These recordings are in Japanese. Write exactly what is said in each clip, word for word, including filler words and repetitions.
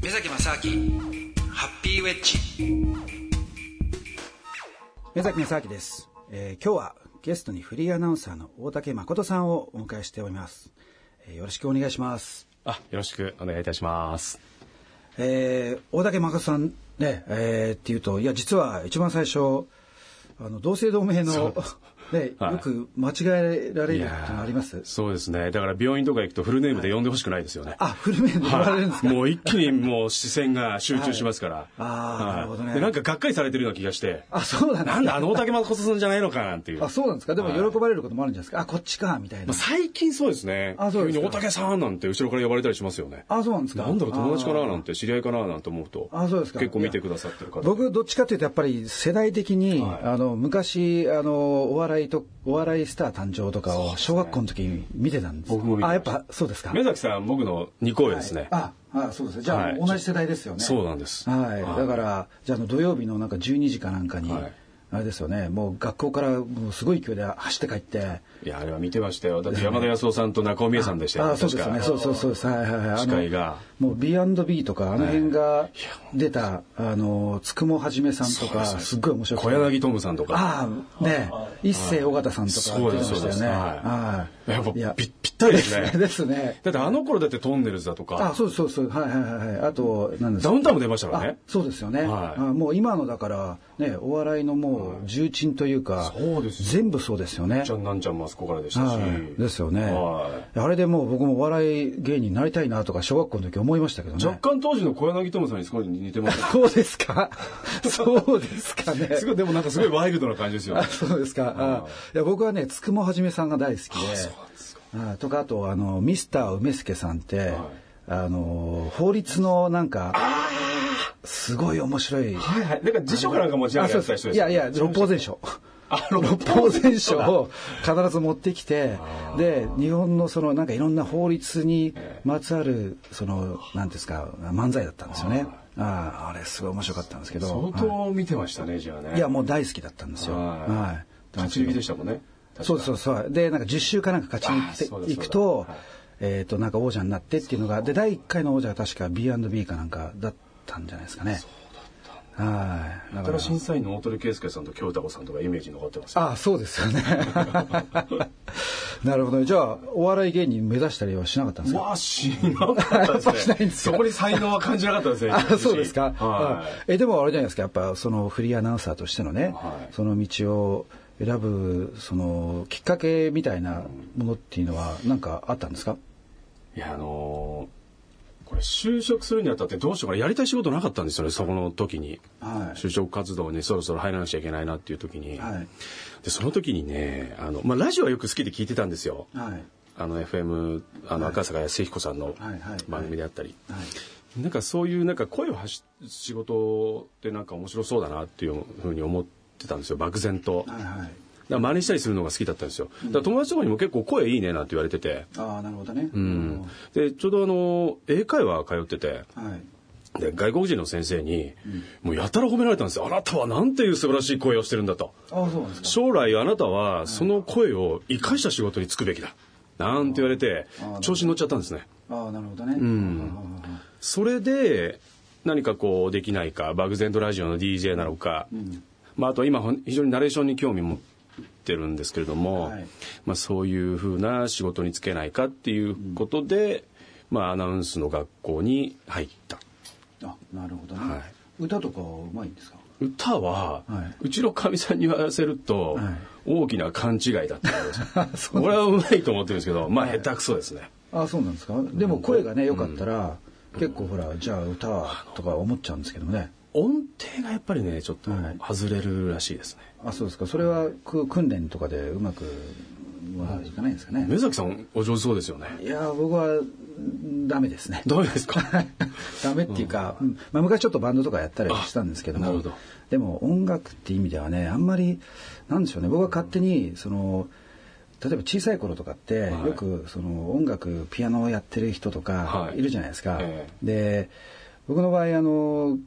目崎正明ハッピーウェッジ。目崎正明です。えー、今日はゲストにフリーアナウンサーの大竹誠さんをお迎えしております。えー、よろしくお願いします。あ、よろしくお願いいたします。えー、大竹誠さんね、えー、っていうと、いや実は一番最初あの同姓同名のね、はい、よく間違えられることがあります。そうですね。だから病院とか行くとフルネームで呼んでほしくないですよね。あ、フルネームで呼ばれるんですか。はい、もう一気にもう視線が集中しますから、はい、ああ、はい、なるほどね。でなんかがっかりされてるような気がして、あ、そうなんだ、なんだあの大竹誠さんじゃないのかなんていう。あ、そうなんですか。でも喜ばれることもあるんじゃないですか。はい、あ、こっちかみたいな。まあ、最近そうですね。あ、そうですか。急に大竹さんなんて後ろから呼ばれたりしますよね。あ、そうなんですか。なんだろう、友達かななんて、知り合いかななんて思うと。あ、そうですか。結構見てくださってる方。僕どっちかというとやっぱり世代的に、はい、あの昔あのお笑いとお笑いスター誕生とかを小学校の時に見てたんです。僕も見てました。あ、やっぱそうですか。目崎さん僕のにこ上ですね。はい、ああ、そうです。じゃあ、はい、同じ世代ですよね。そうなんです。はい。はい、だからじゃあ土曜日のなんかじゅうにじかなんかに、はい、あれですよね。もう学校からもうすごい勢いで走って帰って。いや、あれは見てましたよ。だって山田康夫さんと中尾美恵さんでしたよね。ああ、そうですよね。そうそうそうです。はいはいはい。司会がもう ビーアンドビー とかあの辺が出た、あのつくもはじめさんとかすっごい面白い。小柳トムさんとか。ああね、一世尾形さんとか出てましたよね。そうですね。はい。やっぱぴったりですね。ですね。だってあの頃だってトンネルズだとか。あ、そうそうそう、はいはいはいはい。あとなんですか。ダウンタウンも出ましたからね。そうですよね。はい。もう今のだからね、お笑いのもう重鎮というか、全部そうですよね。じゃなんちゃんも。そこからでしたし、はい、ですよね、はい、あれでもう僕もお笑い芸人になりたいなとか小学校の時思いましたけどね。若干当時の小柳智さんに少し似てます。そうですか。そうですかね。すごい、でもなんかすごいワイルドな感じですよね。あ、そうですか。あ、いや僕はね、つくもはじめさんが大好きで、あ、そうなんですか。あとか、あとあのミスター梅助さんって、はい、あの法律のなんかすごい面白い、はいはい、なんか辞書かなんか持ち上げられた人ですよね。いやいや、六法全書あの六法全書を必ず持ってきて、で日本のそのなんかいろんな法律にまつわるそのなんですか漫才だったんですよね。ああ、あれすごい面白かったんですけど。相当見てましたね、はい、じゃあね。いやもう大好きだったんですよ。はい。勝ち抜きでしたもんね。そうそうそう。でなんかじゅっしゅうかなんか勝ち抜いていくと、はい、えっとなんか王者になってっていうのがで、だいいっかいの王者が確か ビーアンドビー かなんかだったんじゃないですかね。はい、だから審査員の大鳥圭介さんと京太郎さんとかイメージ残ってますよ。ああ、そうですよね。なるほど、ね、じゃあお笑い芸人目指したりはしなかったんですか。まあしなかったですね。そこに才能は感じなかったですね。あ、そうですか、はい、えでもあれじゃないですか、やっぱそのフリーアナウンサーとしてのね、はい、その道を選ぶそのきっかけみたいなものっていうのは何かあったんですか。いや、あのーこれ就職するにあたってどうしようかな、やりたい仕事なかったんですよね、そこの時に、はい、就職活動にそろそろ入らなきゃいけないなっていう時に、はい、でその時にね、あの、まあ、ラジオはよく好きで聞いてたんですよ、はい、あの エフエム あの赤坂康彦さんの番組であったり、なんかそういうなんか声を発す仕事ってなんか面白そうだなっていうふうに思ってたんですよ、漠然と。はいはい、だから真似したりするのが好きだったんですよ。だから友達とかにも結構声いいねなんて言われてて、ああ、なるほどね、うん、でちょうどあの英会話通ってて、はい、で外国人の先生に、うん、もうやたら褒められたんですよ。あなたはなんていう素晴らしい声をしてるんだと。ああ、そうなんですか。将来あなたはその声を生かした仕事に就くべきだなんて言われて調子に乗っちゃったんですね。ああ、なるほどね、うん、それで何かこうできないか、漠然とラジオの ディージェー なのか、うん、まあ、あと今非常にナレーションに興味もてるんですけれども、はい、まあ、そういうふうな仕事に就けないかっていうことで、うん、まあ、アナウンスの学校に入った。あ、なるほどね、はい、歌とかはうまいんですか。歌は、はい、うちのかみさんに言わせると、はい、大きな勘違いだったんです。俺はうまいと思ってるんですけど、まあ、下手くそですね、はい、あ、そうなんですか。でも声がね良かったら、うん、結構ほらじゃあ歌とか思っちゃうんですけどね、音程がやっぱりねちょっと外れるらしいですね、はい、あ、そうですか。それは訓練とかでうまくはいかないんですかね。目崎さんお上手そうですよね。いや僕はダメですね。ダメですか。ダメっていうか、うん、まあ、昔ちょっとバンドとかやったりしたんですけども、なるほど。でも音楽って意味ではね、あんまりなんでしょうね、僕は勝手にその例えば小さい頃とかって、はい、よくその音楽ピアノをやってる人とかいるじゃないですか、はい、えー、で僕の場合あの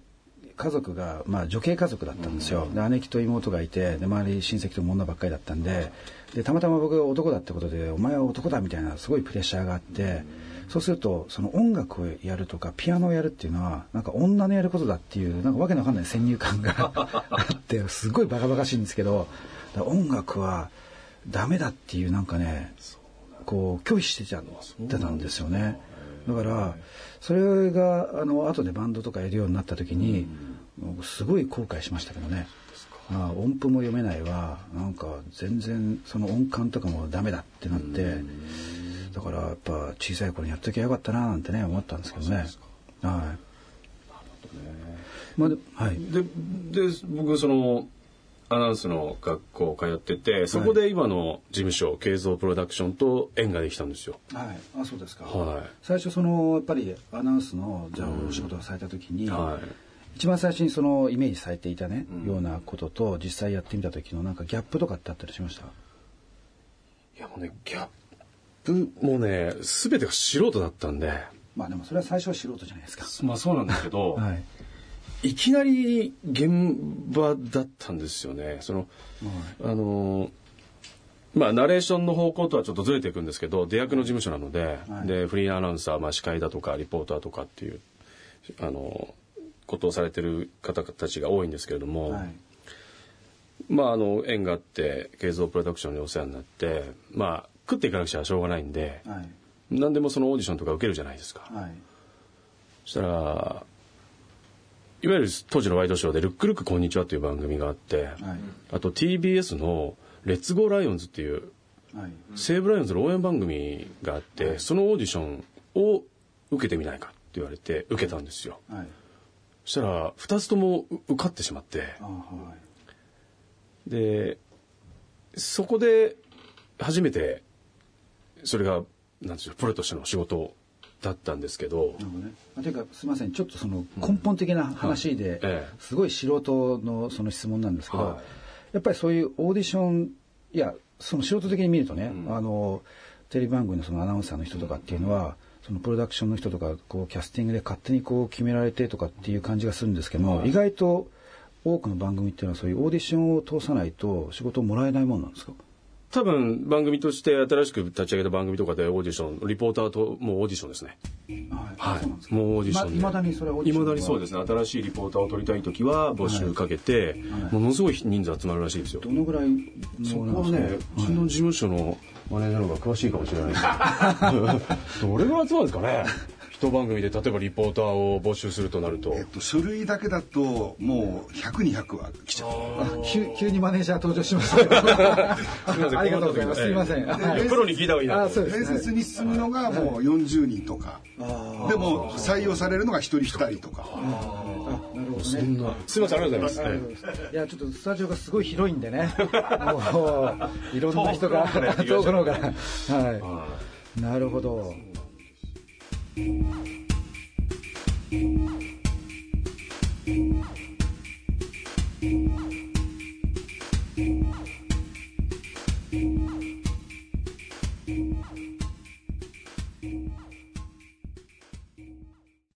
家族が、まあ、女系家族だったんですよ、うん、で姉貴と妹がいて、で周り親戚とも女ばっかりだったんで、でたまたま僕が男だってことでお前は男だみたいなすごいプレッシャーがあって、そうするとその音楽をやるとかピアノをやるっていうのはなんか女のやることだっていうなんかわけのわかんない先入観があってすごいバカバカしいんですけど、音楽はダメだっていうなんかねこう拒否してちゃってたんですよね。だからそれがあの後でバンドとかやるようになった時にすごい後悔しましたけどね。ああ音符も読めないわ、なんか全然その音感とかもダメだってなって、だからやっぱ小さい頃にやっときゃよかったななんてね思ったんですけどね。はい。まあで、はい。で、で僕そのアナウンスの学校通ってて、そこで今の事務所、はい、慶三プロダクションと縁ができたんですよ。はい、あそうですか、はい、最初そのやっぱりアナウンスのじゃあお仕事をされた時に、うんはい、一番最初にそのイメージされていたね、うん、ようなことと実際やってみた時のなんかギャップとかってあったりしました？いやもうねギャップもね全てが素人だったんで、まあでもそれは最初は素人じゃないですか。まあそうなんですけど、はいいきなり現場だったんですよね。その、はい、あのまあナレーションの方向とはちょっとずれていくんですけど、出役の事務所なので、はい、でフリーアナウンサー、まあ、司会だとかリポーターとかっていうあのことをされてる方たちが多いんですけれども、はい、まああの縁があって慶三プロダクションにお世話になって、まあ食っていかなくちゃしょうがないんで、はい、何でもそのオーディションとか受けるじゃないですか。はい、そしたらいわゆる当時のワイドショーでルックルックこんにちはという番組があって、はい、あと ティービーエス のレッツゴーライオンズっていう西武ライオンズの応援番組があって、はい、そのオーディションを受けてみないかって言われて受けたんですよ。はい、そしたらふたつとも受かってしまって、はい、でそこで初めてそれがなんていうのプロとしての仕事をだったんですけど、なるほどね。というかすみませんちょっとその根本的な話で、うんはいええ、すごい素人のその質問なんですけど、はい、やっぱりそういうオーディションいやその素人的に見るとね、うん、あのテレビ番組 の, そのアナウンサーの人とかっていうのは、うん、そのプロダクションの人とかこうキャスティングで勝手にこう決められてとかっていう感じがするんですけども、はい、意外と多くの番組っていうのはそういうオーディションを通さないと仕事をもらえないもんなんですか？多分番組として新しく立ち上げた番組とかでオーディションリポーターともうオーディションですね。はい、はい、もうオーディションで、ま、未だにそれオーディションは未だにそうですね。新しいリポーターを取りたいときは募集かけて、はいはい、ものすごい人数集まるらしいですよ。どのぐらいのそこはね、はい、うちの事務所のマネージャーの方が詳しいかもしれないですけどどれぐらい集まるんですかね。一番組で例えばリポーターを募集するとなると、えっと、書類だけだともうひゃく、にひゃくは来ちゃう。急, 急にマネージャー登場しましたありがとうございます。すみません。プロに聞いた方がいいな。面接に進むのがもうよんじゅうにんとか、はい、でも採用されるのがひとりふたりとか。ああなるほどね。そんなすみませんありがとうございます。いやちょっとスタジオがすごい広いんでね。もういろんな人が遠くの方からはい。なるほど。Thank you.